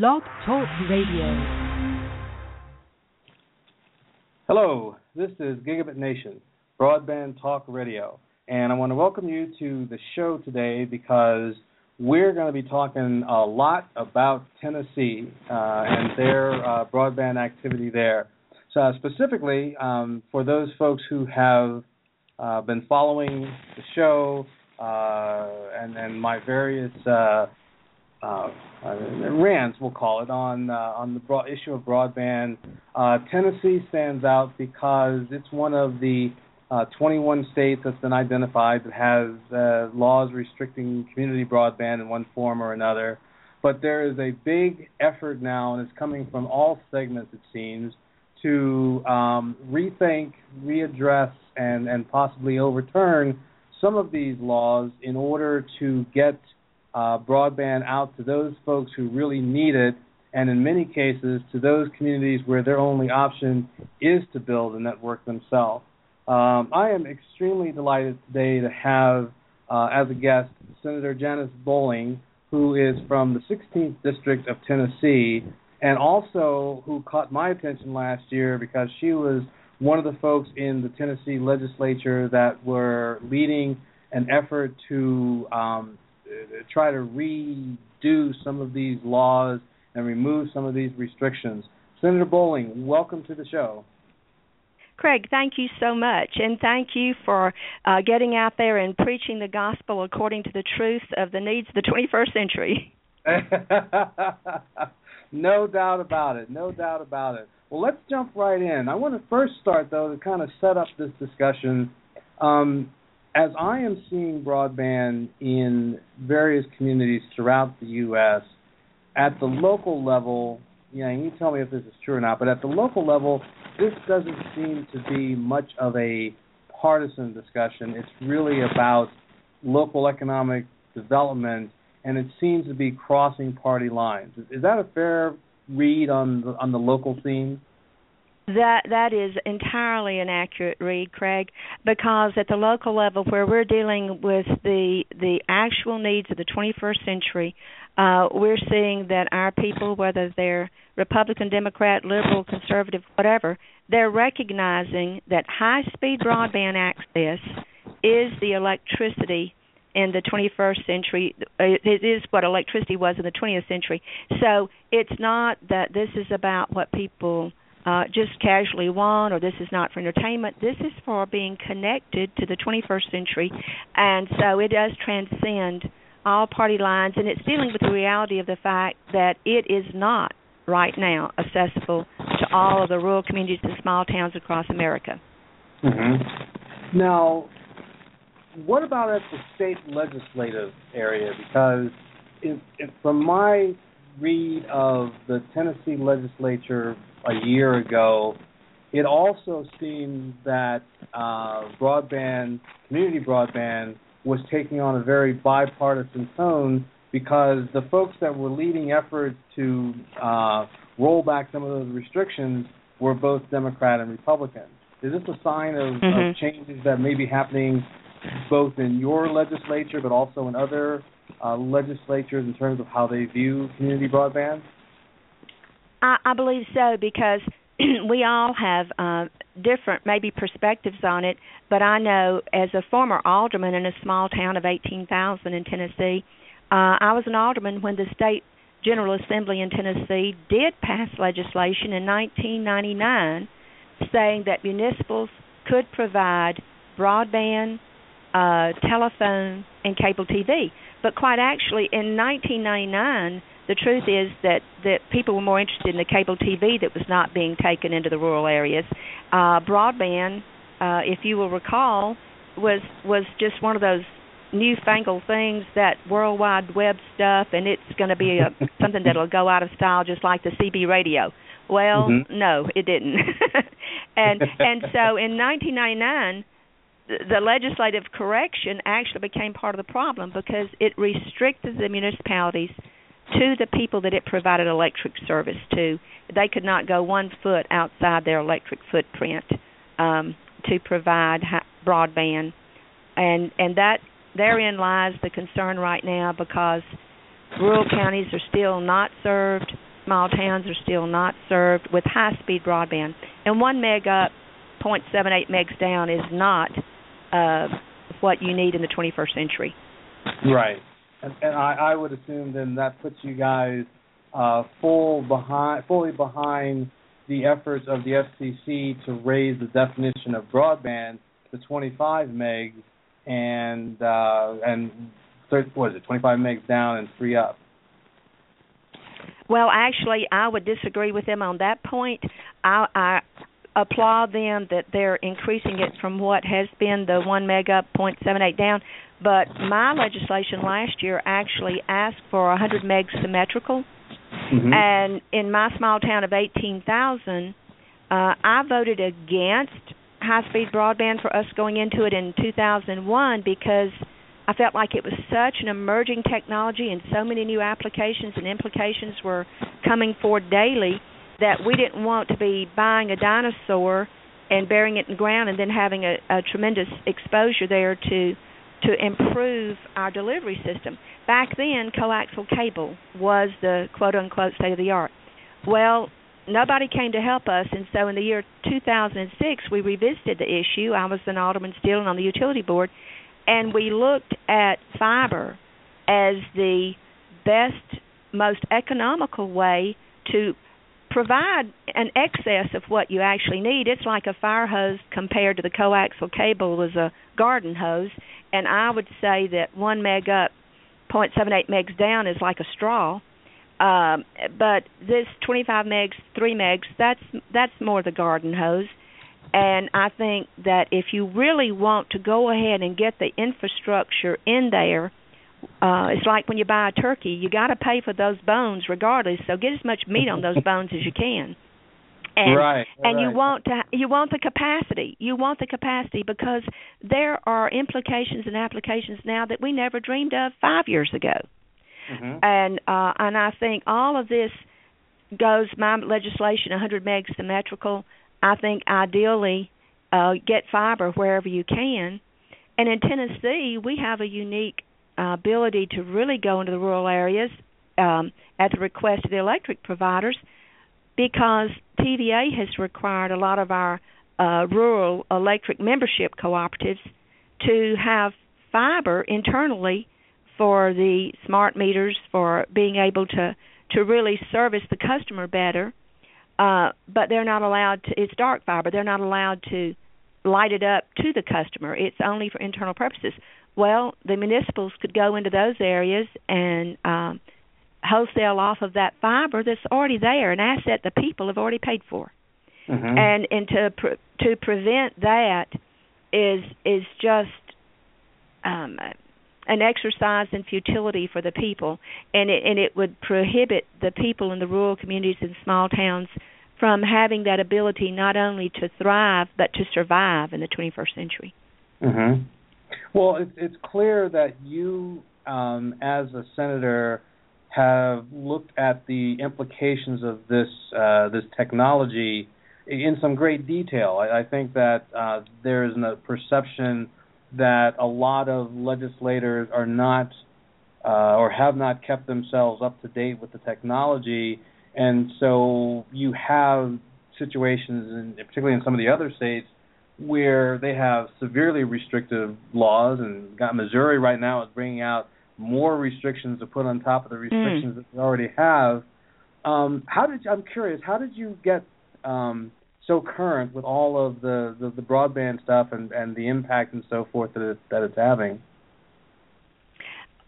Blog Talk Radio. Hello, this is Gigabit Nation, Broadband Talk Radio, and I want to welcome you to the show today because we're going to be talking a lot about Tennessee and their broadband activity there. So specifically, for those folks who have been following the show and my various RANs, we'll call it, on the issue of broadband. Tennessee stands out because it's one of the 21 states that's been identified that has laws restricting community broadband in one form or another. But there is a big effort now, and it's coming from all segments, it seems, to rethink, readdress, and possibly overturn some of these laws in order to get broadband out to those folks who really need it, and in many cases to those communities where their only option is to build a network themselves. I am extremely delighted today to have as a guest Senator Janice Bowling, who is from the 16th District of Tennessee, and also who caught my attention last year because she was one of the folks in the Tennessee legislature that were leading an effort to try to redo some of these laws and remove some of these restrictions. Senator Bowling, welcome to the show. Craig, thank you so much, and thank you for getting out there and preaching the gospel according to the truth of the needs of the 21st century. No doubt about it, no doubt about it. Well, let's jump right in. I want to first start, though, to kind of set up this discussion. As I am seeing broadband in various communities throughout the U.S., at the local level, and you tell me if this is true or not, but at the local level, this doesn't seem to be much of a partisan discussion. It's really about local economic development, and it seems to be crossing party lines. Is that a fair read on the local scene? That is entirely an accurate read, Craig, because at the local level where we're dealing with the actual needs of the 21st century, we're seeing that our people, whether they're Republican, Democrat, liberal, conservative, whatever, they're recognizing that high-speed broadband access is the electricity in the 21st century. It is what electricity was in the 20th century. So it's not that this is about what people just casually want, or this is not for entertainment. This is for being connected to the 21st century, and so it does transcend all party lines, and it's dealing with the reality of the fact that it is not right now accessible to all of the rural communities and small towns across America. Mm-hmm. Now, what about at the state legislative area? Because from my read of the Tennessee legislature a year ago, it also seemed that community broadband, was taking on a very bipartisan tone because the folks that were leading efforts to roll back some of those restrictions were both Democrat and Republican. Is this a sign of changes that may be happening both in your legislature but also in other legislatures in terms of how they view community broadband? I believe so, because we all have different maybe perspectives on it, but I know as a former alderman in a small town of 18,000 in Tennessee, I was an alderman when the State General Assembly in Tennessee did pass legislation in 1999 saying that municipals could provide broadband, telephone, and cable TV. But quite actually, in 1999, the truth is that people were more interested in the cable TV that was not being taken into the rural areas. Broadband, if you will recall, was just one of those newfangled things, that World Wide Web stuff, and it's going to be something that will go out of style just like the CB radio. Well, No, it didn't. and so in 1999, the legislative correction actually became part of the problem because it restricted the municipalities to the people that it provided electric service to. They could not go 1 foot outside their electric footprint to provide broadband. And that therein lies the concern right now, because Rural counties are still not served. Small towns are still not served with high-speed broadband. And 1 meg up, 0.78 megs down is not what you need in the 21st century. Right. And I would assume then that puts you guys fully behind the efforts of the FCC to raise the definition of broadband to 25 megs and what is it, 25 megs down and 3 up. Well, actually, I would disagree with them on that point. I applaud them that they're increasing it from what has been the 1 meg up, 0.78 down. But my legislation last year actually asked for 100 megs symmetrical. Mm-hmm. And in my small town of 18,000, I voted against high-speed broadband for us going into it in 2001 because I felt like it was such an emerging technology and so many new applications and implications were coming forward daily that we didn't want to be buying a dinosaur and burying it in the ground and then having a tremendous exposure there to improve our delivery system. Back then, coaxial cable was the quote-unquote state-of-the-art. Well, nobody came to help us, and so in the year 2006, we revisited the issue. I was an alderman still and on the utility board, and we looked at fiber as the best, most economical way to provide an excess of what you actually need. It's like a fire hose compared to the coaxial cable was a garden hose, and I would say that 1 meg up, 0.78 megs down is like a straw, but this 25 megs, 3 megs, that's more the garden hose. And I think that if you really want to go ahead and get the infrastructure in there, it's like when you buy a turkey, you got to pay for those bones regardless. So get as much meat on those bones as you can. And, right. And right. You want the capacity because there are implications and applications now that we never dreamed of 5 years ago. Mm-hmm. And I think all of this goes, my legislation, 100 megs symmetrical. I think ideally get fiber wherever you can. And in Tennessee, we have a unique ability to really go into the rural areas at the request of the electric providers, because TVA has required a lot of our rural electric membership cooperatives to have fiber internally for the smart meters, for being able to really service the customer better. But they're not allowed to, it's dark fiber, they're not allowed to light it up to the customer. It's only for internal purposes. Well, the municipals could go into those areas and wholesale off of that fiber that's already there, an asset the people have already paid for. Mm-hmm. And to prevent that is just an exercise in futility for the people, and it would prohibit the people in the rural communities and small towns from having that ability not only to thrive but to survive in the 21st century. Mm-hmm. Well, it's clear that you, as a senator, have looked at the implications of this technology in some great detail. I think that there is a perception that a lot of legislators are not or have not kept themselves up to date with the technology, and so you have situations, particularly in some of the other states, where they have severely restrictive laws, and got Missouri right now is bringing out more restrictions to put on top of the restrictions that we already have. I'm curious, how did you get so current with all of the broadband stuff and the impact and so forth that it's having?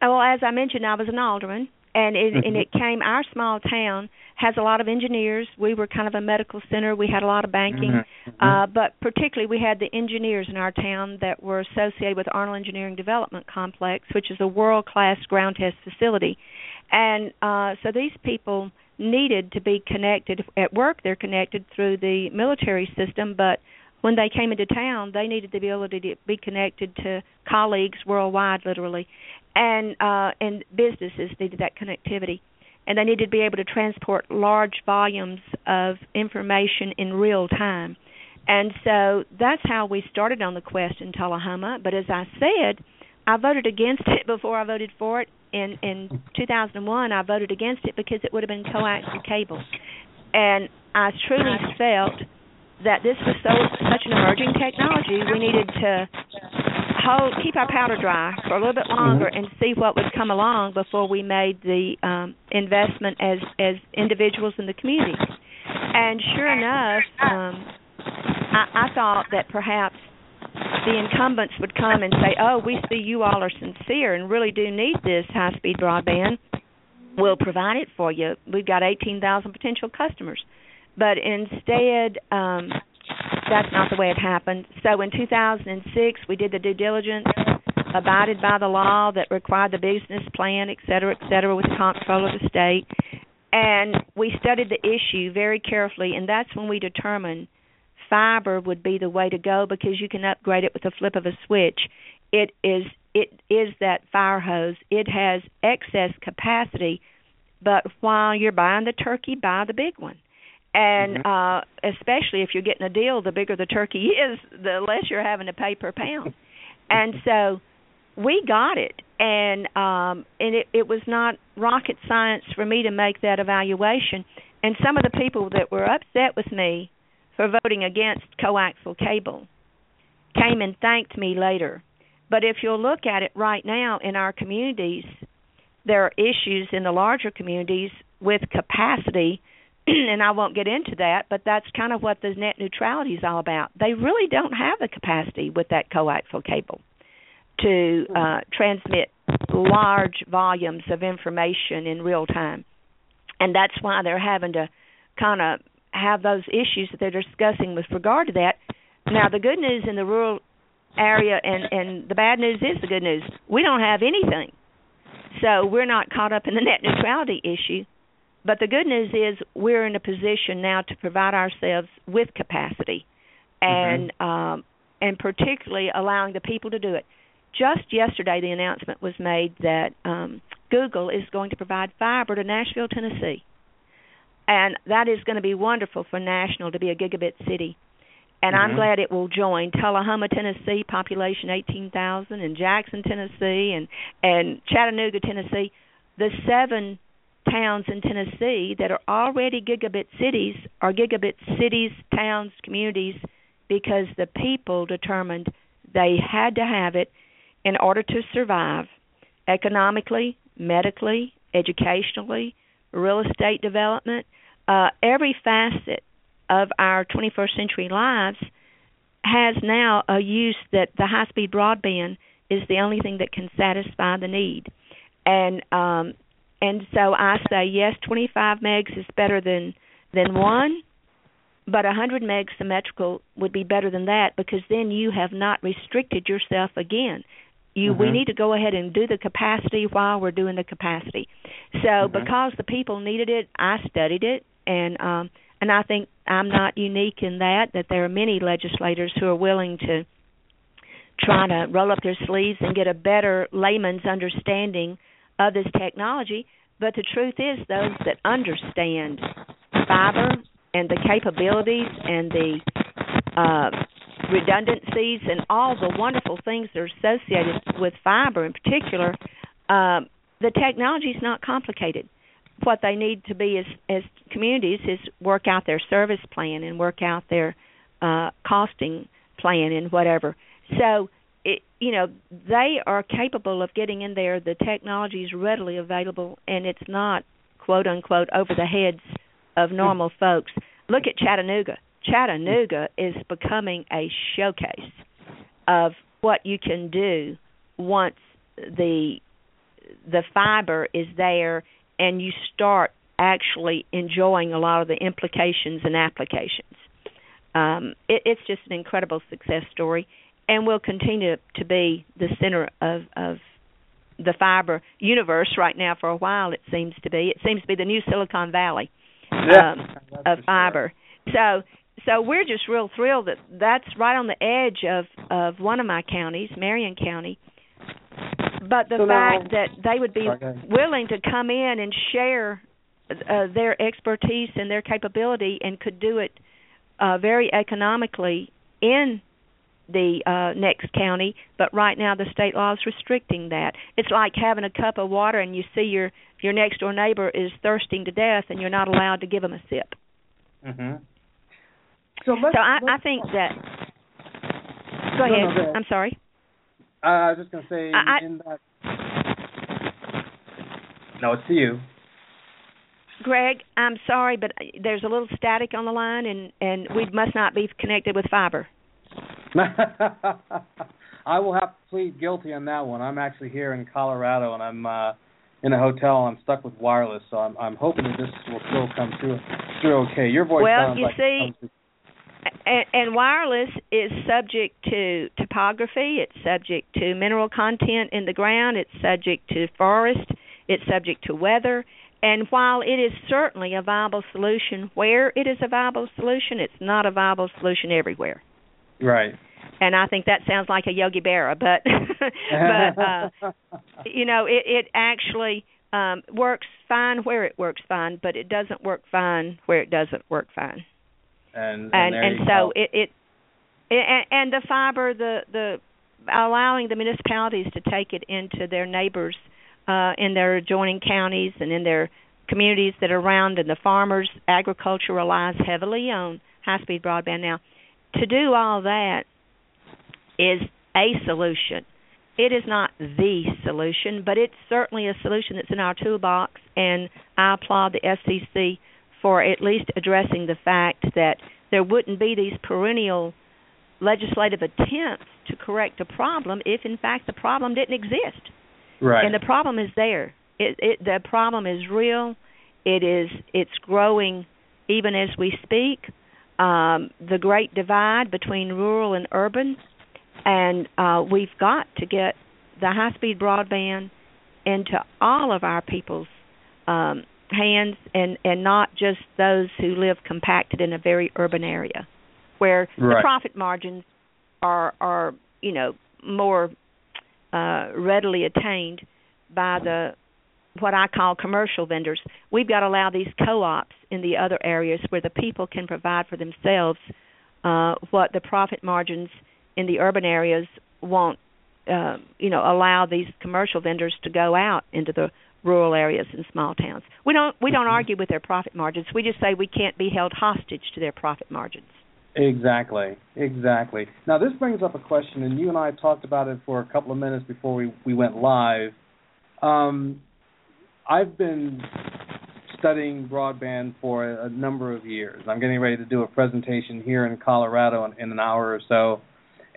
Well, as I mentioned, I was an alderman, and it came, our small town has a lot of engineers. We were kind of a medical center. We had a lot of banking, mm-hmm. But particularly we had the engineers in our town that were associated with Arnold Engineering Development Complex, which is a world-class ground test facility. And so these people needed to be connected. At work, they're connected through the military system, but when they came into town, they needed the ability to be connected to colleagues worldwide, literally, and businesses needed that connectivity. And they needed to be able to transport large volumes of information in real time. And so that's how we started on the quest in Tullahoma. But as I said, I voted against it before I voted for it, in 2001, I voted against it because it would have been coax and cable. And I truly felt that this was such an emerging technology, we needed to keep our powder dry for a little bit longer and see what would come along before we made the investment as individuals in the community. And sure enough, I thought that perhaps the incumbents would come and say, oh, we see you all are sincere and really do need this high-speed broadband. We'll provide it for you. We've got 18,000 potential customers. But instead, that's not the way it happened. So in 2006, we did the due diligence, abided by the law that required the business plan, et cetera, with the comptroller of the state. And we studied the issue very carefully, and that's when we determined fiber would be the way to go because you can upgrade it with the flip of a switch. It is that fire hose. It has excess capacity, but while you're buying the turkey, buy the big one. And especially if you're getting a deal, the bigger the turkey is, the less you're having to pay per pound. And so we got it, and it was not rocket science for me to make that evaluation. And some of the people that were upset with me for voting against coaxial cable came and thanked me later. But if you'll look at it right now in our communities, there are issues in the larger communities with capacity. And I won't get into that, but that's kind of what the net neutrality is all about. They really don't have the capacity with that coaxial cable to transmit large volumes of information in real time. And that's why they're having to kind of have those issues that they're discussing with regard to that. Now, the good news in the rural area, and the bad news is the good news, we don't have anything. So we're not caught up in the net neutrality issue. But the good news is we're in a position now to provide ourselves with capacity and particularly allowing the people to do it. Just yesterday, the announcement was made that Google is going to provide fiber to Nashville, Tennessee. And that is going to be wonderful for Nashville to be a gigabit city. And I'm glad it will join Tullahoma, Tennessee, population 18,000, and Jackson, Tennessee, and Chattanooga, Tennessee, the 7 towns in Tennessee that are already gigabit cities are gigabit cities, towns, communities, because the people determined they had to have it in order to survive economically, medically, educationally, real estate development. Every facet of our 21st century lives has now a use that the high-speed broadband is the only thing that can satisfy the need. And so I say, yes, 25 megs is better than 1, but 100 megs symmetrical would be better than that because then you have not restricted yourself again. We need to go ahead and do the capacity while we're doing the capacity. So because the people needed it, I studied it, and I think I'm not unique in that there are many legislators who are willing to try to roll up their sleeves and get a better layman's understanding of this technology, but the truth is those that understand fiber and the capabilities and the redundancies and all the wonderful things that are associated with fiber in particular, the technology is not complicated. What they need to be as communities is work out their service plan and work out their costing plan and whatever. So they are capable of getting in there. The technology is readily available, and it's not, quote, unquote, over the heads of normal folks. Look at Chattanooga. Chattanooga is becoming a showcase of what you can do once the fiber is there and you start actually enjoying a lot of the implications and applications. It's just an incredible success story. And we'll continue to be the center of the fiber universe right now for a while, it seems to be. It seems to be the new Silicon Valley of fiber. Sure. So we're just real thrilled that that's right on the edge of one of my counties, Marion County. But the fact that they would be willing to come in and share their expertise and their capability and could do it very economically in the next county, but right now the state law is restricting that. It's like having a cup of water and you see your next door neighbor is thirsting to death and you're not allowed to give them a sip. Mm-hmm. So I think that... Go ahead. No, go ahead. I'm sorry. I was just going to say... No, it's to you. Greg, I'm sorry, but there's a little static on the line, and we must not be connected with fiber. I will have to plead guilty on that one. I'm actually here in Colorado, and I'm in a hotel. I'm stuck with wireless, so I'm hoping that this will still come through okay. Your voice sounds like... Well, you see, and wireless is subject to topography. It's subject to mineral content in the ground. It's subject to forest. It's subject to weather. And while it is certainly a viable solution where it is a viable solution, it's not a viable solution everywhere. Right. And I think that sounds like a Yogi Berra, but you know, it actually works fine where it works fine, but it doesn't work fine where it doesn't work fine. And the fiber, the allowing the municipalities to take it into their neighbors, in their adjoining counties and in their communities that are around, and the farmers, agriculture relies heavily on high-speed broadband now. To do all that is a solution. It is not the solution, but it's certainly a solution that's in our toolbox, and I applaud the FCC for at least addressing the fact that there wouldn't be these perennial legislative attempts to correct a problem if, in fact, the problem didn't exist. Right. And the problem is there. The problem is real. It's growing even as we speak. The great divide between rural and urban, and we've got to get the high-speed broadband into all of our people's hands, and not just those who live compacted in a very urban area where right. the profit margins are you know, more readily attained by the what I call commercial vendors. We've got to allow these co-ops in the other areas where the people can provide for themselves what the profit margins in the urban areas won't, you know, allow these commercial vendors to go out into the rural areas and small towns. We don't argue with their profit margins. We just say we can't be held hostage to their profit margins. Exactly. Now, this brings up a question, and you and I talked about it for a couple of minutes before we went live. I've been studying broadband for a number of years. I'm getting ready to do a presentation here in Colorado in an hour or so,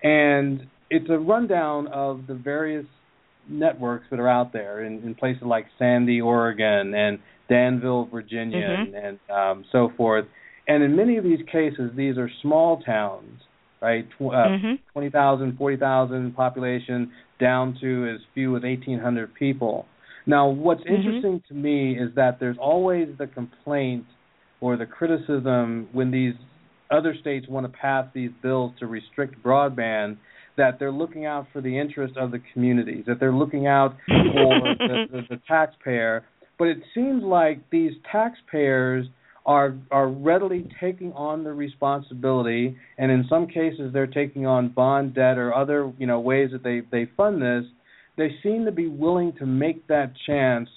and it's a rundown of the various networks that are out there in places like Sandy, Oregon, and Danville, Virginia, mm-hmm. and so forth. And in many of these cases, these are small towns, right, 20,000, 40,000 population down to as few as 1,800 people. Now, what's interesting to me is that there's always the complaint or the criticism when these other states want to pass these bills to restrict broadband that they're looking out for the interest of the communities, that they're looking out for the taxpayer. But it seems like these taxpayers are readily taking on the responsibility, and in some cases they're taking on bond debt or other, you know, ways that they fund this. They seem to be willing to make that chance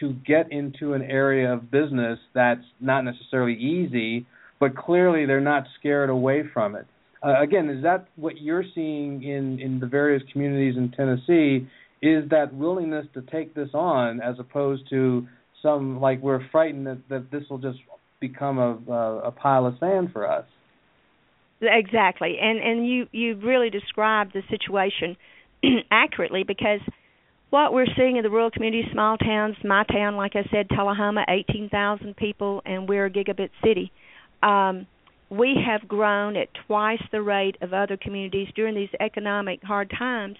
to get into an area of business that's not necessarily easy, but clearly they're not scared away from it. Again, is that what you're seeing in the various communities in Tennessee, is that willingness to take this on as opposed to some, like, we're frightened that this will just become a pile of sand for us? Exactly. And you really described the situation accurately, because what we're seeing in the rural communities, small towns, my town, like I said, Tullahoma, 18,000 people, and we're a gigabit city. We have grown at twice the rate of other communities during these economic hard times,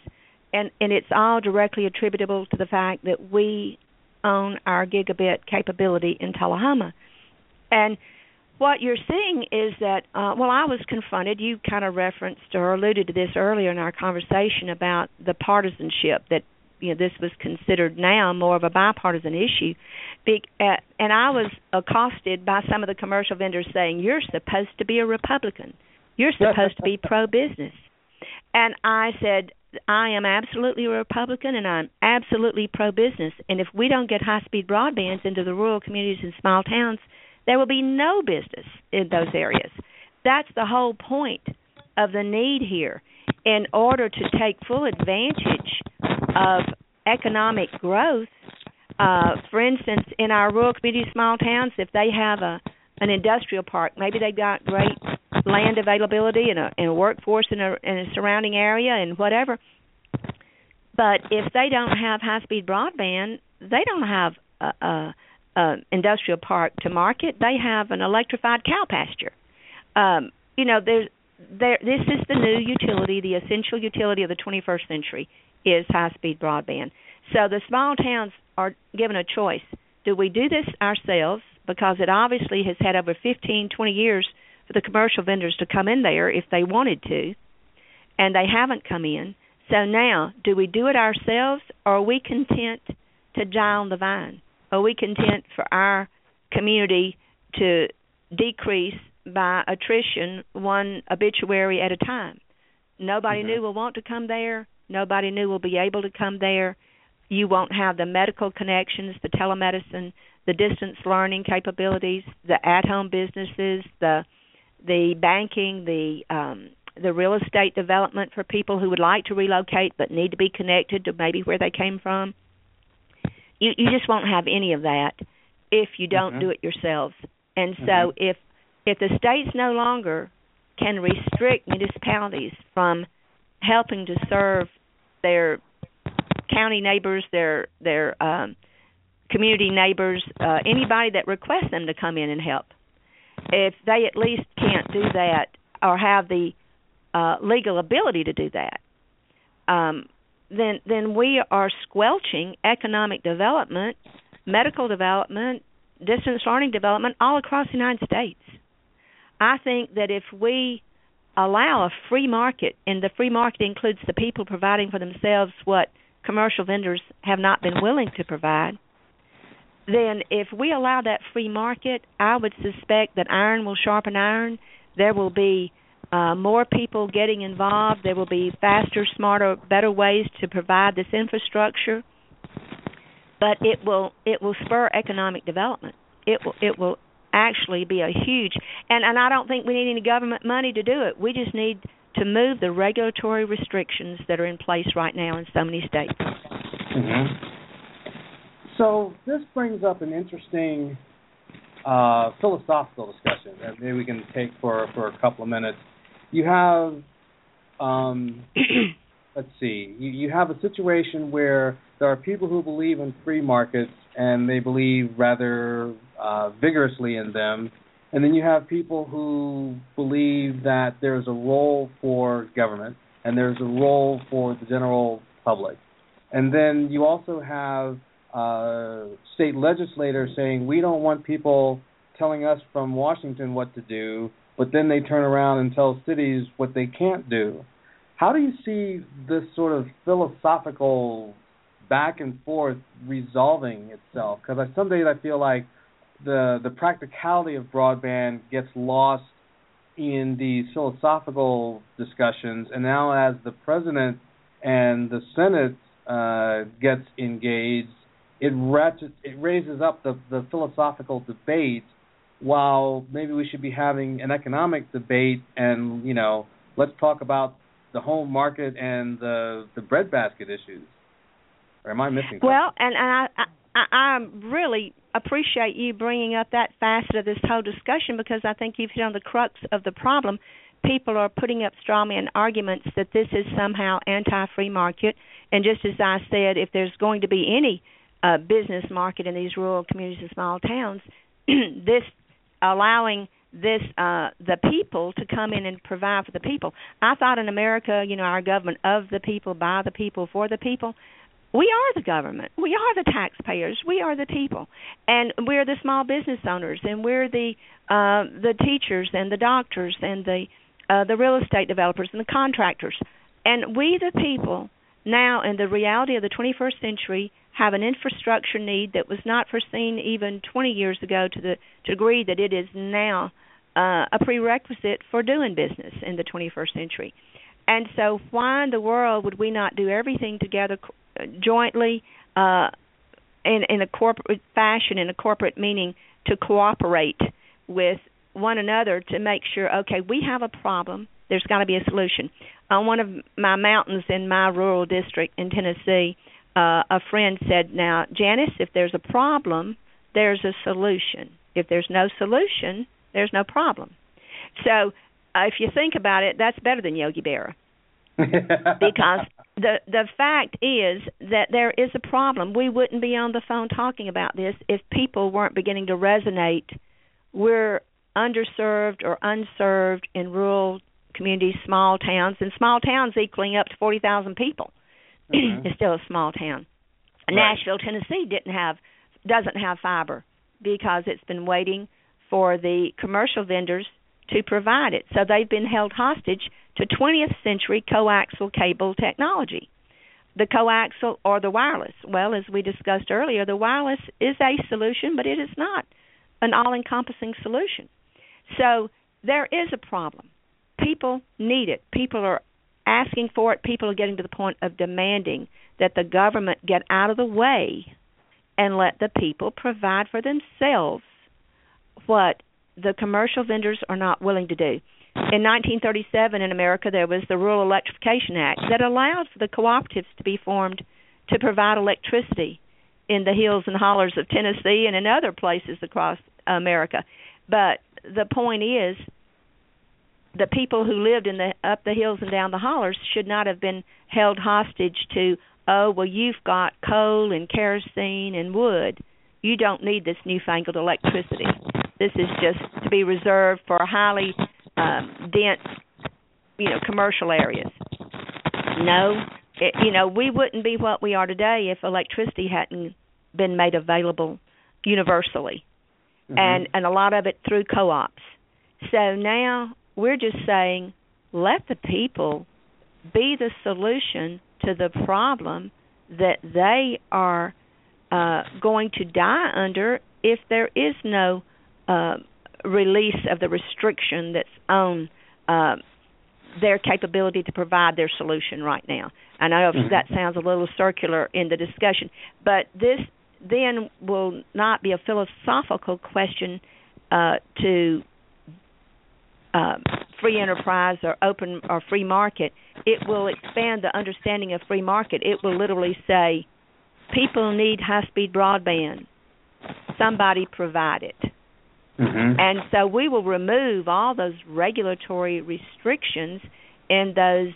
and it's all directly attributable to the fact that we own our gigabit capability in Tullahoma. And what you're seeing is that, I was confronted, you kind of referenced or alluded to this earlier in our conversation about the partisanship that, you know, this was considered now more of a bipartisan issue. And I was accosted by some of the commercial vendors saying, you're supposed to be a Republican. You're supposed to be pro-business. And I said, I am absolutely a Republican, and I'm absolutely pro-business. And if we don't get high-speed broadbands into the rural communities and small towns, there will be no business in those areas. That's the whole point of the need here. In order to take full advantage of economic growth, for instance, in our rural communities, small towns, if they have an industrial park, maybe they've got great land availability and a workforce in a surrounding area and whatever. But if they don't have high-speed broadband, they don't have an industrial park to market. They have an electrified cow pasture. This is the new utility, the essential utility of the 21st century is high-speed broadband. So the small towns are given a choice. Do we do this ourselves? Because it obviously has had over 15, 20 years for the commercial vendors to come in there if they wanted to, and they haven't come in. So now, do we do it ourselves, or are we content to die on the vine? Are we content for our community to decrease by attrition one obituary at a time? Nobody new will want to come there. Nobody new will be able to come there. You won't have the medical connections, the telemedicine, the distance learning capabilities, the at-home businesses, the banking, the real estate development for people who would like to relocate but need to be connected to maybe where they came from. You just won't have any of that if you don't do it yourselves. And so if the states no longer can restrict municipalities from helping to serve their county neighbors, their community neighbors, anybody that requests them to come in and help, if they at least can't do that or have the legal ability to do that, then we are squelching economic development, medical development, distance learning development all across the United States. I think that if we allow a free market, and the free market includes the people providing for themselves what commercial vendors have not been willing to provide, then if we allow that free market, I would suspect that iron will sharpen iron. There will be more people getting involved. There will be faster, smarter, better ways to provide this infrastructure. But it will spur economic development. It will actually be a huge, and I don't think we need any government money to do it. We just need to move the regulatory restrictions that are in place right now in so many states. Mm-hmm. So this brings up an interesting philosophical discussion that maybe we can take for a couple of minutes. You have, you have a situation where there are people who believe in free markets and they believe rather vigorously in them, and then you have people who believe that there's a role for government and there's a role for the general public. And then you also have state legislators saying, we don't want people telling us from Washington what to do, but then they turn around and tell cities what they can't do. How do you see this sort of philosophical back and forth resolving itself? Because some days I feel like the practicality of broadband gets lost in these philosophical discussions, and now as the president and the Senate gets engaged, it raises up the philosophical debate, while maybe we should be having an economic debate and, let's talk about the home market and the breadbasket issues. Or am I missing something? Well, and I really appreciate you bringing up that facet of this whole discussion, because I think you've hit on the crux of the problem. People are putting up straw man arguments that this is somehow anti-free market. And just as I said, if there's going to be any business market in these rural communities and small towns, the people to come in and provide for the people. I thought in America, our government of the people, by the people, for the people. We are the government. We are the taxpayers. We are the people, and we're the small business owners, and we're the teachers and the doctors and the real estate developers and the contractors, and we the people. Now, in the reality of the 21st century, have an infrastructure need that was not foreseen even 20 years ago to the degree that it is now a prerequisite for doing business in the 21st century. And so why in the world would we not do everything together jointly in a corporate fashion, in a corporate meaning, to cooperate with one another to make sure, okay, we have a problem, there's got to be a solution. On one of my mountains in my rural district in Tennessee, a friend said, now, Janice, if there's a problem, there's a solution. If there's no solution, there's no problem. So if you think about it, that's better than Yogi Berra. Because the fact is that there is a problem. We wouldn't be on the phone talking about this if people weren't beginning to resonate. We're underserved or unserved in rural communities, small towns, and small towns equaling up to 40,000 people. Mm-hmm. It's still a small town. Right. Nashville, Tennessee doesn't have fiber because it's been waiting for the commercial vendors to provide it. So they've been held hostage to 20th century coaxial cable technology. The coaxial or the wireless. Well, as we discussed earlier, the wireless is a solution, but it is not an all-encompassing solution. So there is a problem. People need it. People are asking for it. People are getting to the point of demanding that the government get out of the way and let the people provide for themselves what the commercial vendors are not willing to do. In 1937 in America, there was the Rural Electrification Act that allowed for the cooperatives to be formed to provide electricity in the hills and hollers of Tennessee and in other places across America. But the point is, the people who lived in the up the hills and down the hollers should not have been held hostage to, oh, well, you've got coal and kerosene and wood. You don't need this newfangled electricity. This is just to be reserved for highly dense, commercial areas. No, we wouldn't be what we are today if electricity hadn't been made available universally, mm-hmm. and a lot of it through co-ops. So now we're just saying, let the people be the solution to the problem that they are going to die under if there is no release of the restriction that's on their capability to provide their solution right now. I know that sounds a little circular in the discussion, but this then will not be a philosophical question to free enterprise or open or free market. It will expand the understanding of free market. It will literally say, people need high-speed broadband. Somebody provide it. Mm-hmm. And so we will remove all those regulatory restrictions and those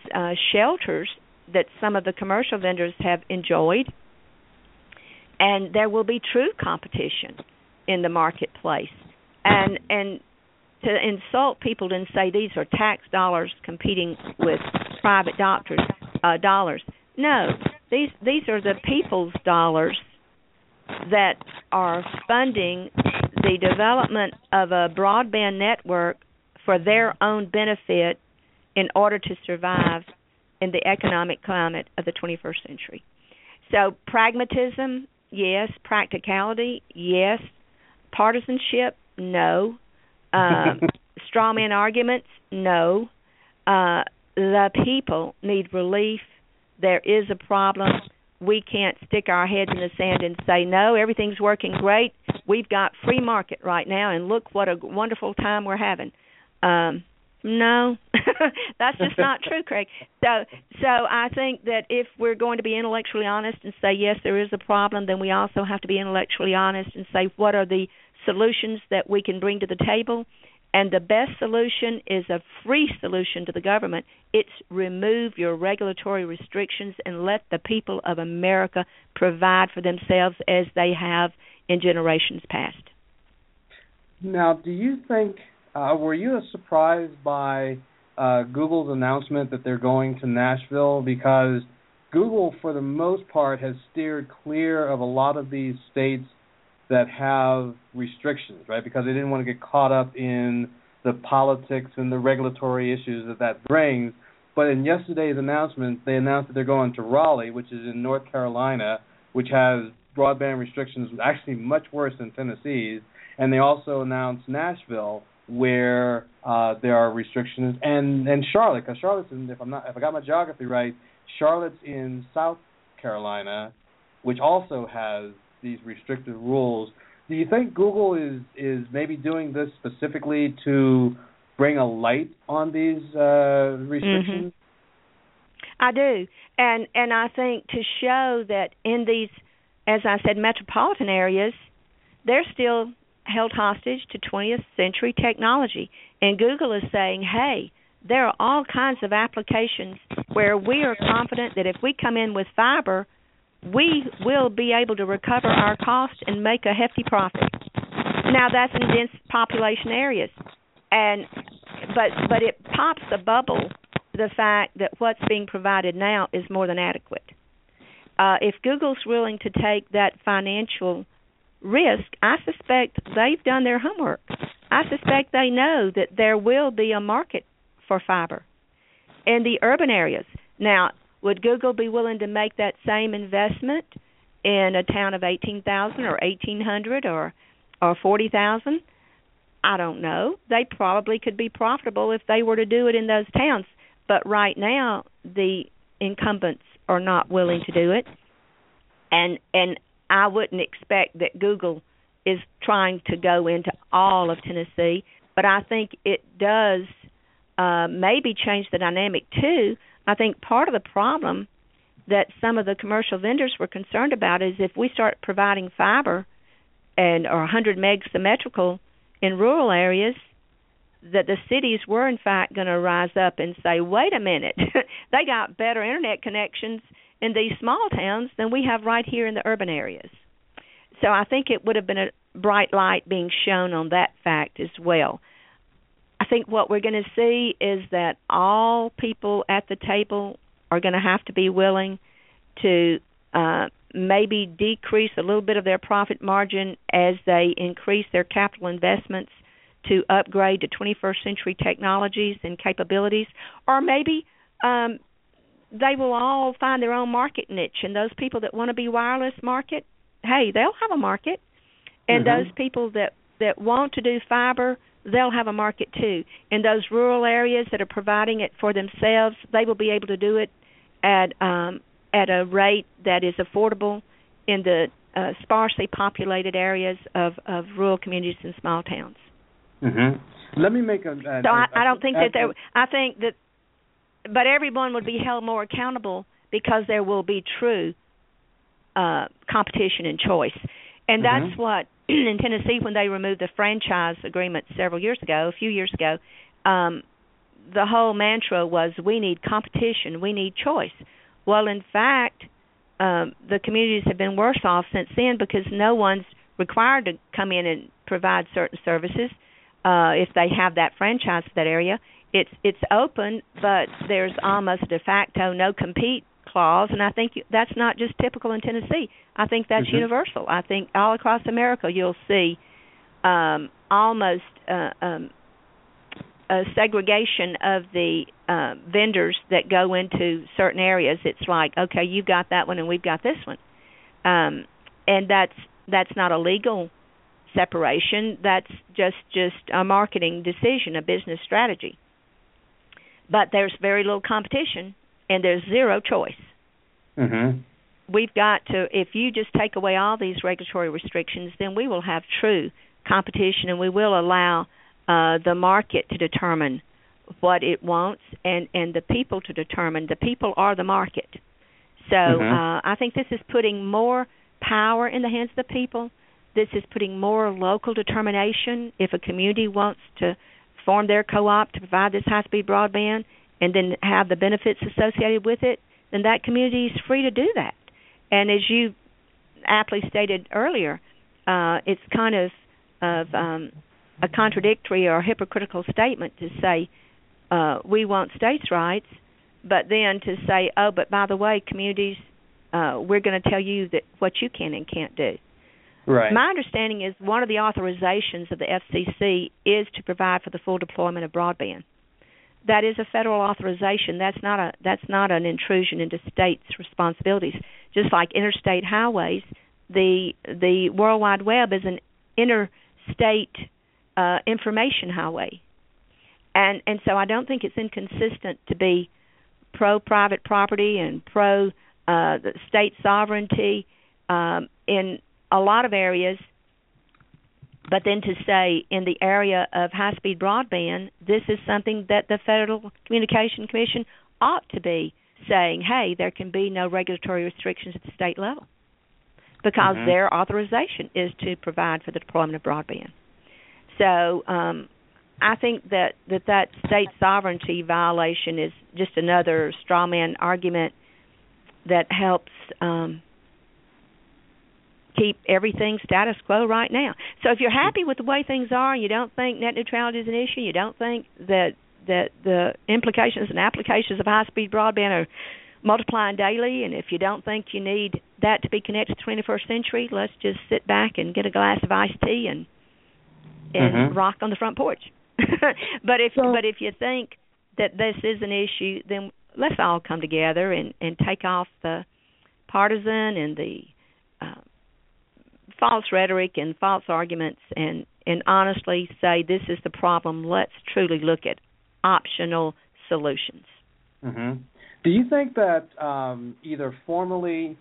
shelters that some of the commercial vendors have enjoyed, and there will be true competition in the marketplace. And to insult people and say these are tax dollars competing with private dollars, no, these are the people's dollars that are funding the development of a broadband network for their own benefit in order to survive in the economic climate of the 21st century. So pragmatism, yes. Practicality, yes. Partisanship, no. Straw man arguments, no. The people need relief. There is a problem. We can't stick our heads in the sand and say, no, everything's working great. We've got free market right now, and look what a wonderful time we're having. No, that's just not true, Craig. So I think that if we're going to be intellectually honest and say, yes, there is a problem, then we also have to be intellectually honest and say, what are the solutions that we can bring to the table? And the best solution is a free solution to the government. It's remove your regulatory restrictions and let the people of America provide for themselves as they have in generations past. Now, do you think, were you surprised by Google's announcement that they're going to Nashville? Because Google, for the most part, has steered clear of a lot of these states that have restrictions, right? Because they didn't want to get caught up in the politics and the regulatory issues that brings. But in yesterday's announcement, they announced that they're going to Raleigh, which is in North Carolina, which has broadband restrictions actually much worse than Tennessee's. And they also announced Nashville, where there are restrictions, and Charlotte, because Charlotte's in, if I got my geography right, Charlotte's in South Carolina, which also has these restrictive rules. Do you think Google is maybe doing this specifically to bring a light on these restrictions? Mm-hmm. I do, and I think to show that in these, as I said, metropolitan areas, they're still held hostage to 20th century technology. And Google is saying, hey, there are all kinds of applications where we are confident that if we come in with fiber, we will be able to recover our cost and make a hefty profit. Now, that's in dense population areas. But it pops a bubble, the fact that what's being provided now is more than adequate. If Google's willing to take that financial risk, I suspect they've done their homework. I suspect they know that there will be a market for fiber in the urban areas. Now, would Google be willing to make that same investment in a town of 18,000 or 1,800 or 40,000? I don't know. They probably could be profitable if they were to do it in those towns. But right now, the incumbents are not willing to do it. And I wouldn't expect that Google is trying to go into all of Tennessee, but I think it does maybe change the dynamic too. I think part of the problem that some of the commercial vendors were concerned about is if we start providing fiber and or 100 meg symmetrical in rural areas, that the cities were in fact going to rise up and say, wait a minute, they got better internet connections in these small towns than we have right here in the urban areas. So I think it would have been a bright light being shown on that fact as well. I think what we're going to see is that all people at the table are going to have to be willing to maybe decrease a little bit of their profit margin as they increase their capital investments to upgrade to 21st century technologies and capabilities, or maybe they will all find their own market niche. And those people that want to be wireless market, hey, they'll have a market. And those people that want to do fiber, they'll have a market too. And those rural areas that are providing it for themselves, they will be able to do it at a rate that is affordable in the sparsely populated areas of rural communities and small towns. Let me make a... I don't think that there... I think that... But everyone would be held more accountable because there will be true competition and choice. And that's what, in Tennessee, when they removed the franchise agreement a few years ago, the whole mantra was, we need competition, we need choice. Well, in fact, the communities have been worse off since then because no one's required to come in and provide certain services if they have that franchise for that area. It's open, but there's almost de facto no compete clause, and I think that's not just typical in Tennessee. I think that's universal. I think all across America you'll see almost a segregation of the vendors that go into certain areas. It's like, okay, you've got that one and we've got this one, and that's not a legal separation. That's just a marketing decision, a business strategy. But there's very little competition, and there's zero choice. We've got to, if you just take away all these regulatory restrictions, then we will have true competition, and we will allow the market to determine what it wants and the people to determine. The people are the market. So I think this is putting more power in the hands of the people. This is putting more local determination. If a community wants to form their co-op to provide this high-speed broadband and then have the benefits associated with it, then that community is free to do that. And as you aptly stated earlier, it's kind of a contradictory or hypocritical statement to say we want states' rights, but then to say, oh, but by the way, communities, we're going to tell you that what you can and can't do. Right. My understanding is one of the authorizations of the FCC is to provide for the full deployment of broadband. That is a federal authorization. That's not an intrusion into states' responsibilities. Just like interstate highways, the World Wide Web is an interstate information highway. And so I don't think it's inconsistent to be pro-private property and pro-state sovereignty in a lot of areas, but then to say in the area of high-speed broadband, this is something that the Federal Communications Commission ought to be saying, hey, there can be no regulatory restrictions at the state level because mm-hmm. their authorization is to provide for the deployment of broadband. So I think that state sovereignty violation is just another straw man argument that helps keep everything status quo right now. So if you're happy with the way things are and you don't think net neutrality is an issue, you don't think that the implications and applications of high-speed broadband are multiplying daily, and if you don't think you need that to be connected to the 21st century, let's just sit back and get a glass of iced tea and mm-hmm. rock on the front porch. But if you think that this is an issue, then let's all come together and take off the partisan and the false rhetoric and false arguments and honestly say this is the problem. Let's truly look at optional solutions. Mm-hmm. Do you think that either formally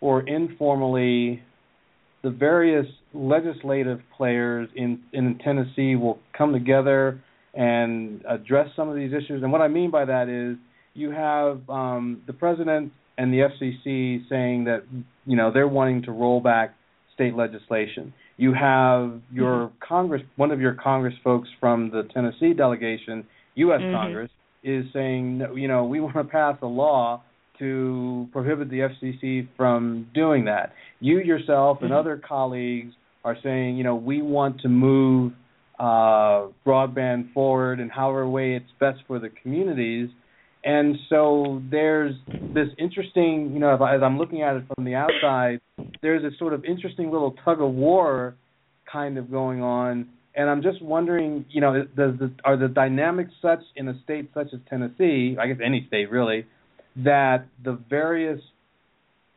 or informally the various legislative players in Tennessee will come together and address some of these issues? And what I mean by that is you have the president and the FCC saying that, you know, they're wanting to roll back state legislation. You have your mm-hmm. Congress, one of your Congress folks from the Tennessee delegation, U.S. Mm-hmm. Congress, is saying, you know, we want to pass a law to prohibit the FCC from doing that. You yourself and mm-hmm. other colleagues are saying, you know, we want to move broadband forward in however way it's best for the communities. And so there's this interesting, you know, as I'm looking at it from the outside, there's this sort of interesting little tug-of-war kind of going on. And I'm just wondering, you know, are the dynamics such in a state such as Tennessee, I guess any state really, that the various,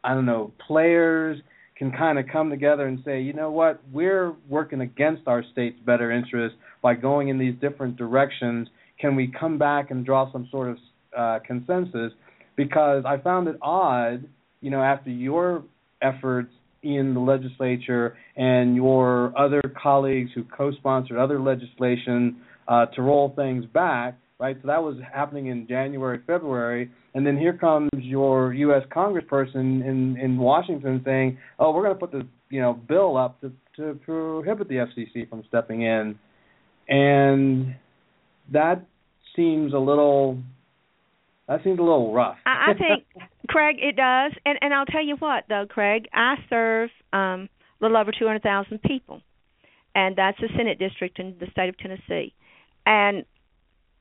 I don't know, players can kind of come together and say, you know what, we're working against our state's better interests by going in these different directions. Can we come back and draw some sort of consensus? Because I found it odd, you know, after your efforts in the legislature and your other colleagues who co-sponsored other legislation to roll things back, right? So that was happening in January, February, and then here comes your U.S. congressperson in Washington saying, oh, we're going to put this, you know, bill up to prohibit the FCC from stepping in. And that seems a little rough. I think, Craig, it does. And I'll tell you what, though, Craig, I serve a little over 200,000 people, and that's a Senate district in the state of Tennessee. And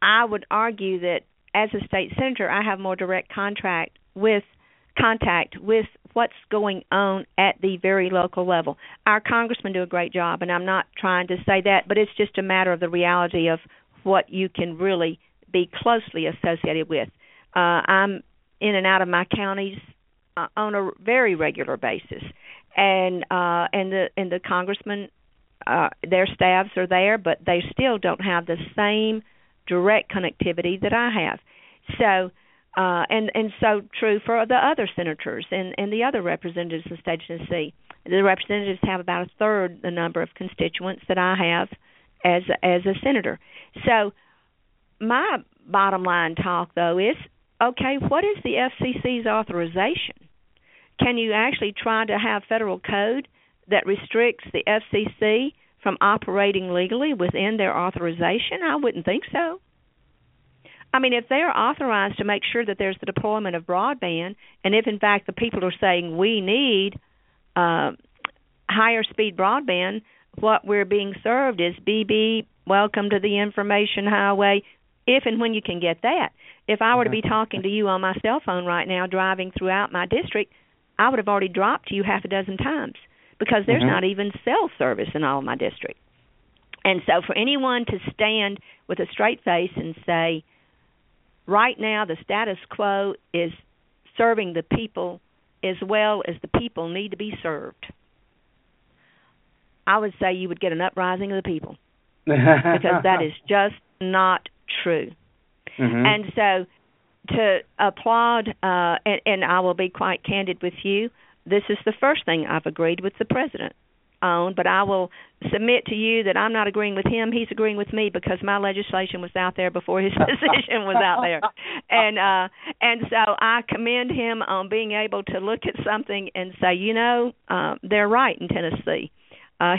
I would argue that as a state senator, I have more direct contact with what's going on at the very local level. Our congressmen do a great job, and I'm not trying to say that, but it's just a matter of the reality of what you can really be closely associated with. I'm in and out of my counties on a very regular basis, and the congressmen, their staffs are there, but they still don't have the same direct connectivity that I have. So, and so true for the other senators and the other representatives in the state of Tennessee. The representatives have about a third the number of constituents that I have as a senator. So my bottom line talk, though, is, okay, what is the FCC's authorization? Can you actually try to have federal code that restricts the FCC from operating legally within their authorization? I wouldn't think so. I mean, if they're authorized to make sure that there's the deployment of broadband, and if, in fact, the people are saying we need higher speed broadband, what we're being served is BB, welcome to the information highway, if and when you can get that. If I were to be talking to you on my cell phone right now, driving throughout my district, I would have already dropped you half a dozen times because there's mm-hmm. not even cell service in all of my district. And so for anyone to stand with a straight face and say, right now the status quo is serving the people as well as the people need to be served, I would say you would get an uprising of the people because that is just not true. Mm-hmm. And so to applaud, and I will be quite candid with you, this is the first thing I've agreed with the president on, but I will submit to you that I'm not agreeing with him. He's agreeing with me because my legislation was out there before his position was out there. And so I commend him on being able to look at something and say, you know, they're right in Tennessee.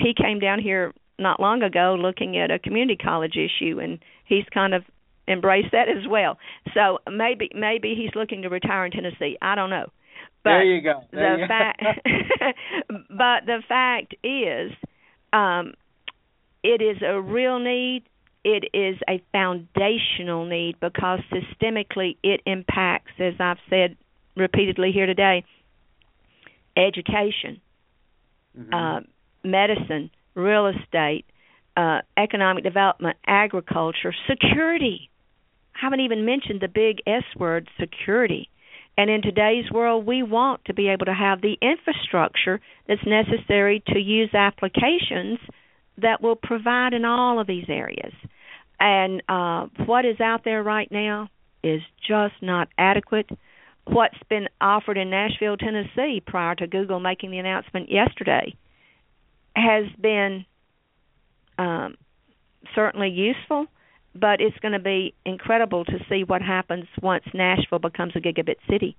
He came down here not long ago looking at a community college issue, and he's kind of embraced that as well. So maybe he's looking to retire in Tennessee. I don't know. But there you go. But the fact is, it is a real need. It is a foundational need because systemically it impacts, as I've said repeatedly here today, education, mm-hmm. Medicine, real estate, economic development, agriculture, security. I haven't even mentioned the big S word, security. And in today's world, we want to be able to have the infrastructure that's necessary to use applications that will provide in all of these areas. And what is out there right now is just not adequate. What's been offered in Nashville, Tennessee, prior to Google making the announcement yesterday, has been certainly useful, but it's going to be incredible to see what happens once Nashville becomes a gigabit city,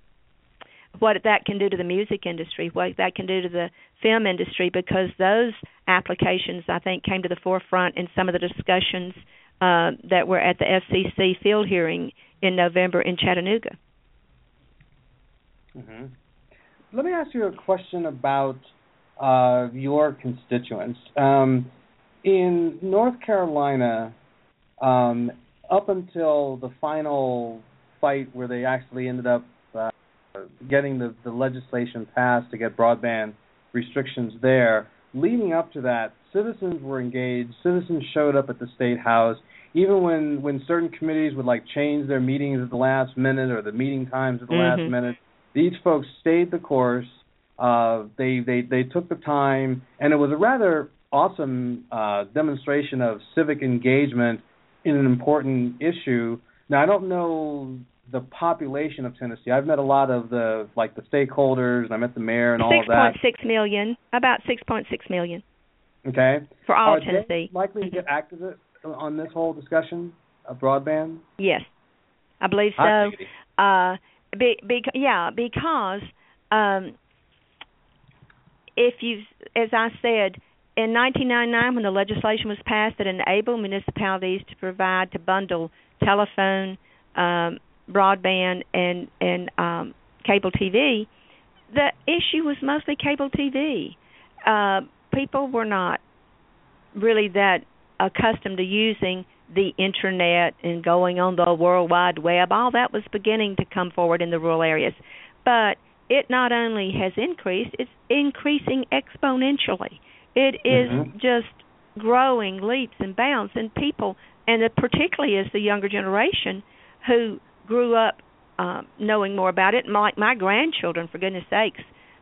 what that can do to the music industry, what that can do to the film industry, because those applications, I think, came to the forefront in some of the discussions that were at the FCC field hearing in November in Chattanooga. Mm-hmm. Let me ask you a question about your constituents. In North Carolina, up until the final fight where they actually ended up getting the legislation passed to get broadband restrictions there, leading up to that, citizens were engaged. Citizens showed up at the state house. Even when certain committees would like change their meetings at the last minute or the meeting times at the mm-hmm. last minute, these folks stayed the course. They took the time, and it was a rather awesome demonstration of civic engagement in an important issue. Now, I don't know the population of Tennessee. I've met a lot of the stakeholders, and I met the mayor and all of that. 6.6 million, about 6.6 million. Okay. For all of Tennessee. Likely to get active on this whole discussion of broadband. Yes, I believe so. Because if you, as I said, in 1999, when the legislation was passed that enabled municipalities to provide, to bundle telephone, broadband, and cable TV, the issue was mostly cable TV. People were not really that accustomed to using the Internet and going on the World Wide Web. All that was beginning to come forward in the rural areas. But it not only has increased, it's increasing exponentially. It is mm-hmm. just growing leaps and bounds, and people, and it particularly is the younger generation who grew up knowing more about it. Like my grandchildren, for goodness sakes,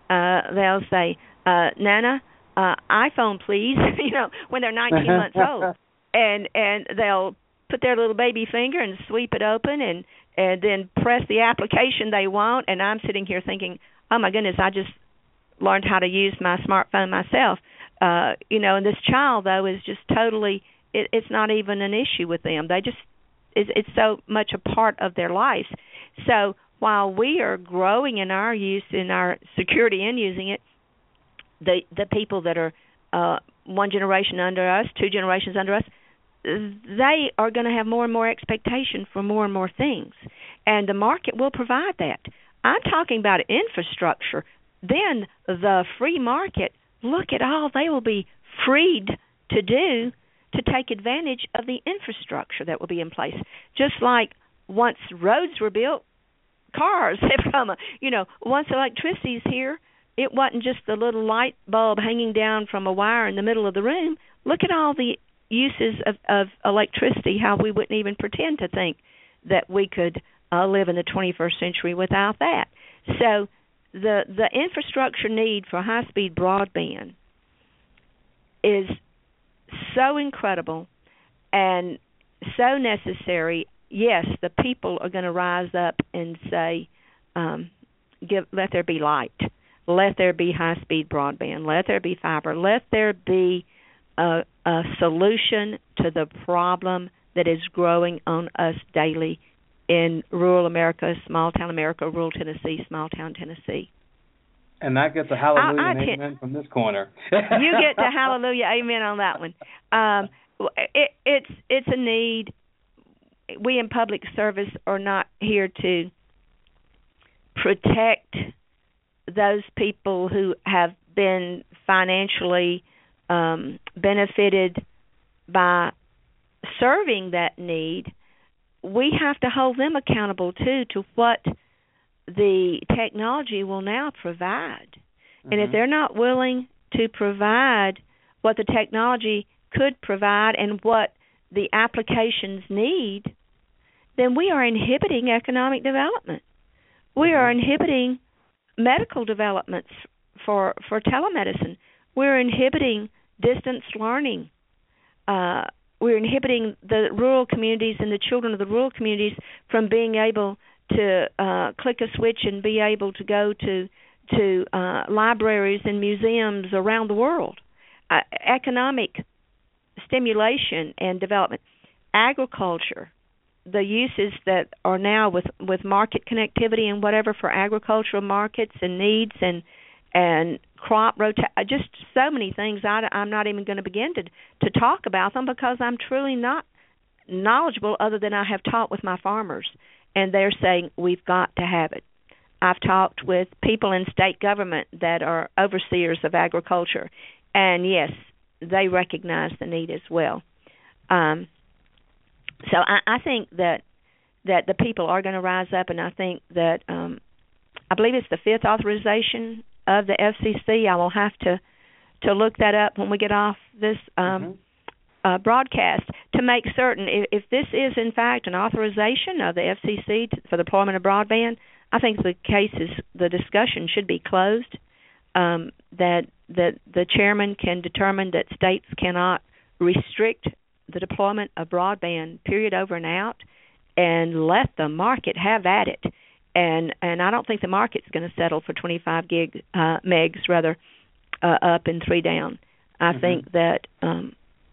they'll say, Nana, iPhone, please, you know, when they're 19 months old. And they'll put their little baby finger and sweep it open and then press the application they want. And I'm sitting here thinking, oh, my goodness, I just learned how to use my smartphone myself. You know, and this child, though, is just totally, it's not even an issue with them. They just, it's so much a part of their life. So while we are growing in our use, in our security in using it, the people that are one generation under us, two generations under us, they are going to have more and more expectation for more and more things. And the market will provide that. I'm talking about infrastructure. Then the free market, look at all they will be freed to do to take advantage of the infrastructure that will be in place. Just like once roads were built, cars have come. You know, once electricity's here, it wasn't just the little light bulb hanging down from a wire in the middle of the room. Look at all the uses of electricity, how we wouldn't even pretend to think that we could live in the 21st century without that. So the infrastructure need for high-speed broadband is so incredible and so necessary. Yes, the people are going to rise up and say, let there be light. Let there be high-speed broadband. Let there be fiber. Let there be a solution to the problem that is growing on us daily in rural America, small-town America, rural Tennessee, small-town Tennessee. And I get the hallelujah and amen from this corner. You get the hallelujah, amen on that one. It's a need. We in public service are not here to protect those people who have been financially benefited by serving that need. We have to hold them accountable, too, to what the technology will now provide. Mm-hmm. And if they're not willing to provide what the technology could provide and what the applications need, then we are inhibiting economic development. We are inhibiting medical developments for telemedicine. We're inhibiting distance learning. We're inhibiting the rural communities and the children of the rural communities from being able to click a switch and be able to go to libraries and museums around the world. Economic stimulation and development, agriculture, the uses that are now with market connectivity and whatever for agricultural markets and needs and crop rotation, just so many things. I'm not even going to begin to talk about them because I'm truly not knowledgeable other than I have talked with my farmers, and they're saying we've got to have it. I've talked with people in state government that are overseers of agriculture, and yes, they recognize the need as well. So I think that the people are going to rise up, and I think that I believe it's the 5th authorization of the FCC. I will have to look that up when we get off this broadcast to make certain if this is, in fact, an authorization of the FCC for the deployment of broadband. I think the discussion should be closed, that the chairman can determine that states cannot restrict the deployment of broadband, period, over and out, and let the market have at it. And I don't think the market's going to settle for 25 megs up and 3 down. I think that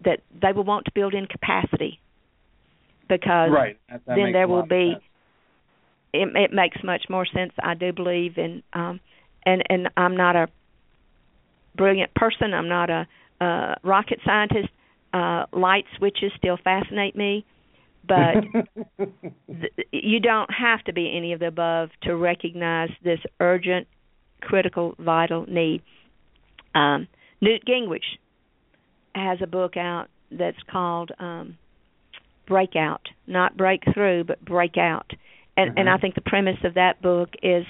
they will want to build in capacity because then there will be. It makes much more sense, I do believe, and I'm not a brilliant person. I'm not a rocket scientist. Light switches still fascinate me, but you don't have to be any of the above to recognize this urgent, critical, vital need. Newt Gingrich has a book out that's called Breakout, not Breakthrough, but Breakout. And I think the premise of that book is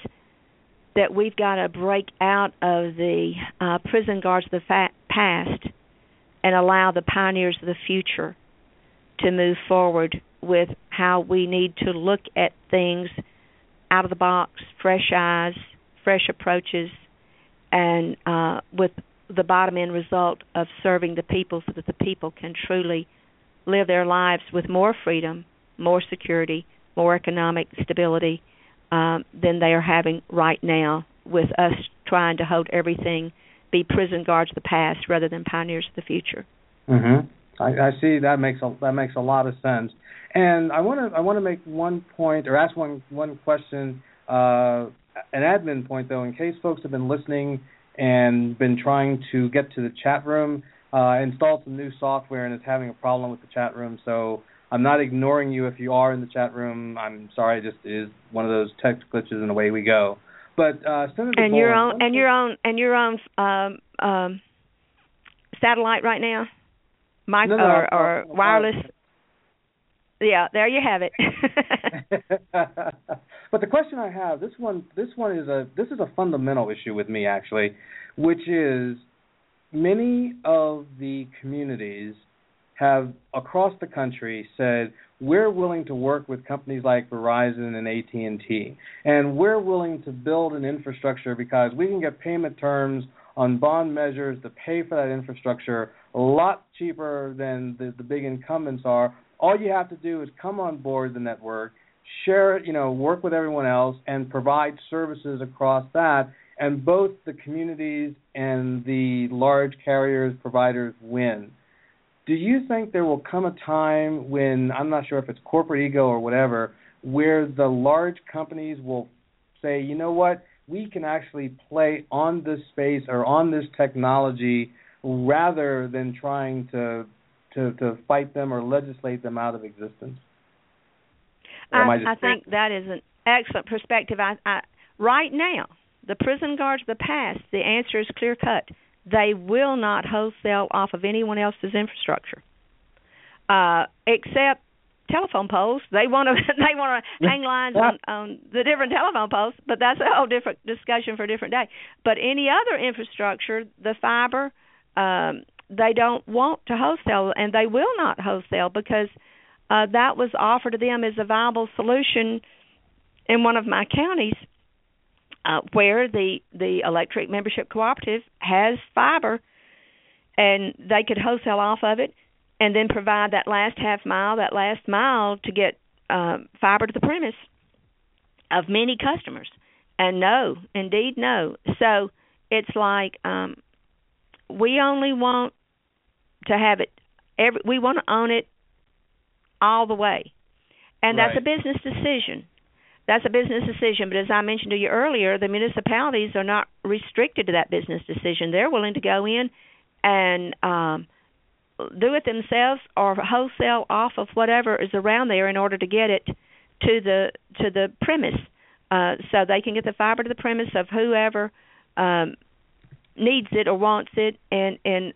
that we've got to break out of the prison guards of the past and allow the pioneers of the future to move forward with how we need to look at things out of the box, fresh eyes, fresh approaches, and with the bottom-end result of serving the people so that the people can truly live their lives with more freedom, more security, more economic stability than they are having right now with us trying to hold everything, be prison guards of the past rather than pioneers of the future. Mm-hmm. I see that makes a lot of sense. And I want to make one point or ask one question, an admin point though, in case folks have been listening and been trying to get to the chat room, installed some new software and is having a problem with the chat room. So I'm not ignoring you if you are in the chat room. I'm sorry, it just is one of those tech glitches and away we go. But Senator Bowling, you're on satellite right now. Or wireless. Yeah, there you have it. But the question I have, this is a fundamental issue with me actually, which is many of the communities have across the country said we're willing to work with companies like Verizon and AT&T, and we're willing to build an infrastructure because we can get payment terms on bond measures to pay for that infrastructure a lot cheaper than the big incumbents are, All you have to do is come on board the network, share it, work with everyone else, and provide services across that. And both the communities and the large carriers, providers win. Do you think there will come a time when, I'm not sure if it's corporate ego or whatever, where the large companies will say, you know what, we can actually play on this space or on this technology rather than trying to fight them or legislate them out of existence? I think that is an excellent perspective. I right now, the prison guards of the past, the answer is clear-cut. They will not wholesale off of anyone else's infrastructure, except telephone poles. They want to hang lines on the different telephone poles, but that's a whole different discussion for a different day. But any other infrastructure, the fiber, they don't want to wholesale, and they will not wholesale because that was offered to them as a viable solution in one of my counties. Where the electric membership cooperative has fiber, and they could wholesale off of it and then provide that last half mile, to get fiber to the premise of many customers. And no, indeed no. So it's like we only want to have it, we want to own it all the way. And that's a business decision. That's a business decision, but as I mentioned to you earlier, the municipalities are not restricted to that business decision. They're willing to go in and do it themselves or wholesale off of whatever is around there in order to get it to the premise, so they can get the fiber to the premise of whoever needs it or wants it, and in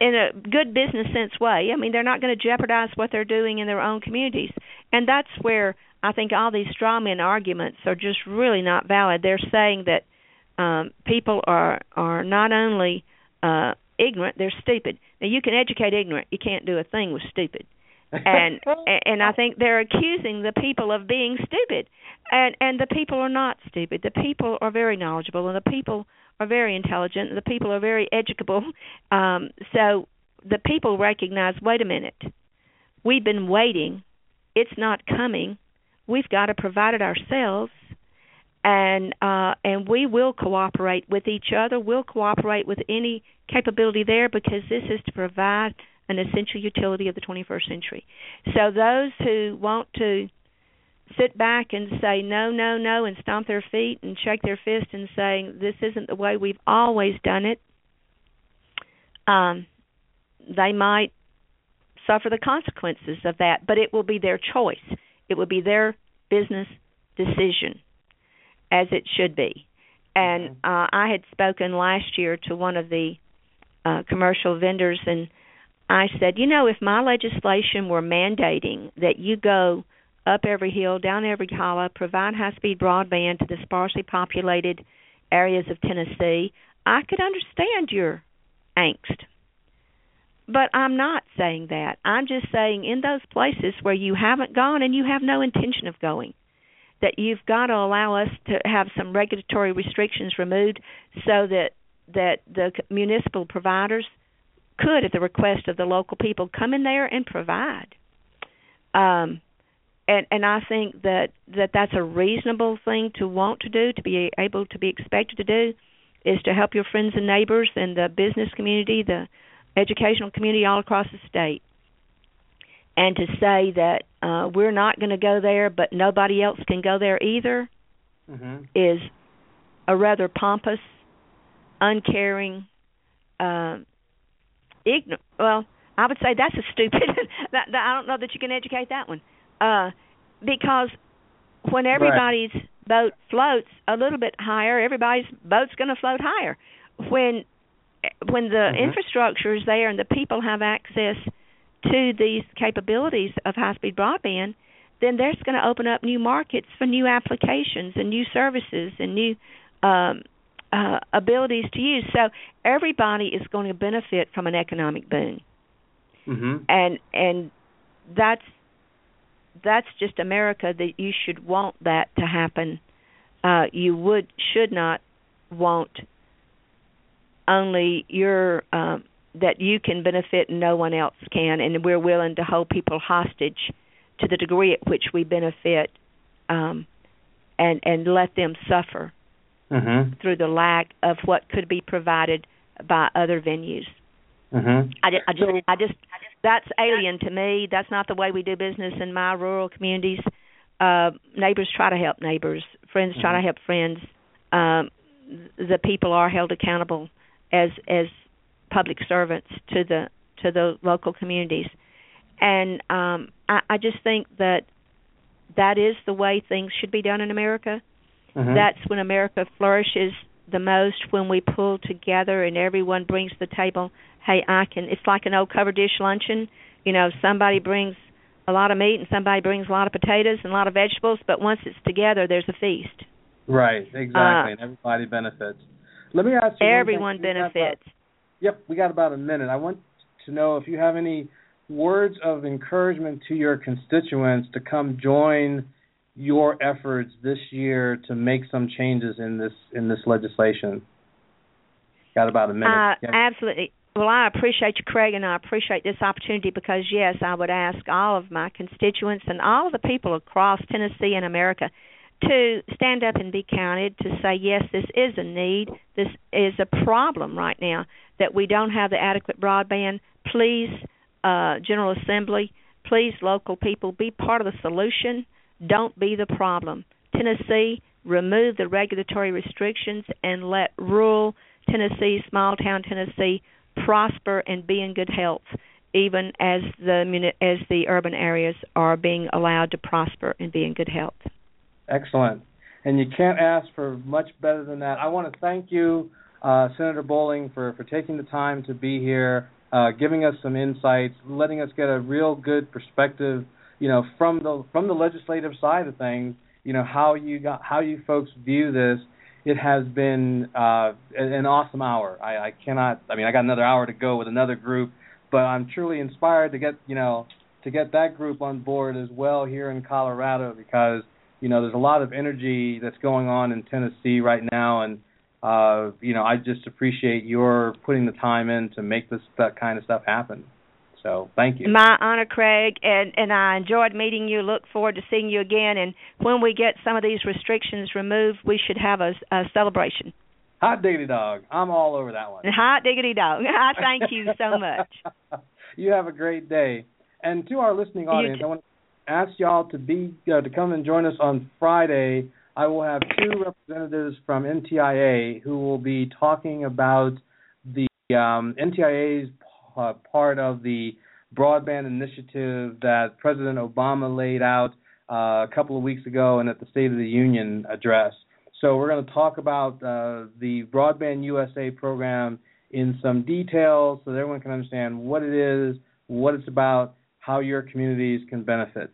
a good business sense way. I mean, they're not going to jeopardize what they're doing in their own communities, and that's where I think all these straw man arguments are just really not valid. They're saying that people are not only ignorant, they're stupid. Now, you can educate ignorant. You can't do a thing with stupid. And I think they're accusing the people of being stupid. And the people are not stupid. The people are very knowledgeable, and the people are very intelligent, and the people are very educable. So the people recognize, wait a minute, we've been waiting. It's not coming. We've got to provide it ourselves, and we will cooperate with each other. We'll cooperate with any capability there because this is to provide an essential utility of the 21st century. So those who want to sit back and say no, no, no, and stomp their feet and shake their fist and saying this isn't the way we've always done it, they might suffer the consequences of that, but it will be their choice. It would be their business decision, as it should be. And I had spoken last year to one of the commercial vendors, and I said, if my legislation were mandating that you go up every hill, down every hollow, provide high-speed broadband to the sparsely populated areas of Tennessee, I could understand your angst. But I'm not saying that. I'm just saying in those places where you haven't gone and you have no intention of going, that you've got to allow us to have some regulatory restrictions removed so that the municipal providers could, at the request of the local people, come in there and provide. And I think that that's a reasonable thing to want to do, to be able to be expected to do, is to help your friends and neighbors and the business community, the educational community all across the state, and to say that we're not going to go there, but nobody else can go there either, is a rather pompous, uncaring, ignorant. Well, I would say that's a stupid. I don't know that you can educate that one, because when everybody's boat floats a little bit higher, everybody's boat's going to float higher. When the infrastructure is there and the people have access to these capabilities of high-speed broadband, then that's going to open up new markets for new applications and new services and new abilities to use. So everybody is going to benefit from an economic boom, and that's just America. That you should want that to happen. You should not want only your that you can benefit and no one else can, and we're willing to hold people hostage to the degree at which we benefit and let them suffer through the lack of what could be provided by other venues. That's alien to me. That's not the way we do business in my rural communities. Neighbors try to help neighbors. Friends try to help friends. The people are held accountable as public servants to the local communities, and I just think that is the way things should be done in America. That's when America flourishes the most, when we pull together and everyone brings to the table. Hey, I can. It's like an old cover dish luncheon. You know, somebody brings a lot of meat and somebody brings a lot of potatoes and a lot of vegetables, but once it's together, there's a feast. Right, exactly, and everybody benefits. Let me ask you. Everyone benefits. We got about a minute. I want to know if you have any words of encouragement to your constituents to come join your efforts this year to make some changes in this legislation. Got about a minute. Absolutely. Well, I appreciate you, Craig, and I appreciate this opportunity because, yes, I would ask all of my constituents and all of the people across Tennessee and America to stand up and be counted, to say, yes, this is a need, this is a problem right now, that we don't have the adequate broadband. Please, General Assembly, please, local people, be part of the solution. Don't be the problem. Tennessee, remove the regulatory restrictions and let rural Tennessee, small-town Tennessee, prosper and be in good health, even as the urban areas are being allowed to prosper and be in good health. Excellent. And you can't ask for much better than that. I want to thank you, Senator Bowling, for taking the time to be here, giving us some insights, letting us get a real good perspective, you know, from the legislative side of things, you know, how you folks view this. It has been an awesome hour. I got another hour to go with another group, but I'm truly inspired to get that group on board as well here in Colorado, because, you know, there's a lot of energy that's going on in Tennessee right now, and, you know, I just appreciate your putting the time in to make that kind of stuff happen. So thank you. My honor, Craig, and I enjoyed meeting you. Look forward to seeing you again. And when we get some of these restrictions removed, we should have a celebration. Hot diggity dog. I'm all over that one. Hot diggity dog. I thank you so much. You have a great day. And to our listening audience, I want to ask y'all to come and join us on Friday. I will have two representatives from NTIA who will be talking about the NTIA's part of the broadband initiative that President Obama laid out a couple of weeks ago and at the State of the Union address. So we're going to talk about the Broadband USA program in some detail so that everyone can understand what it is, what it's about, how your communities can benefit.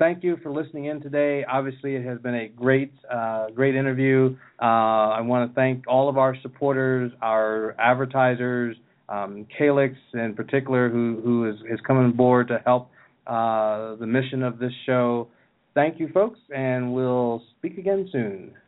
Thank you for listening in today. Obviously, it has been a great interview. I want to thank all of our supporters, our advertisers, Calix in particular, who is coming on board to help the mission of this show. Thank you, folks, and we'll speak again soon.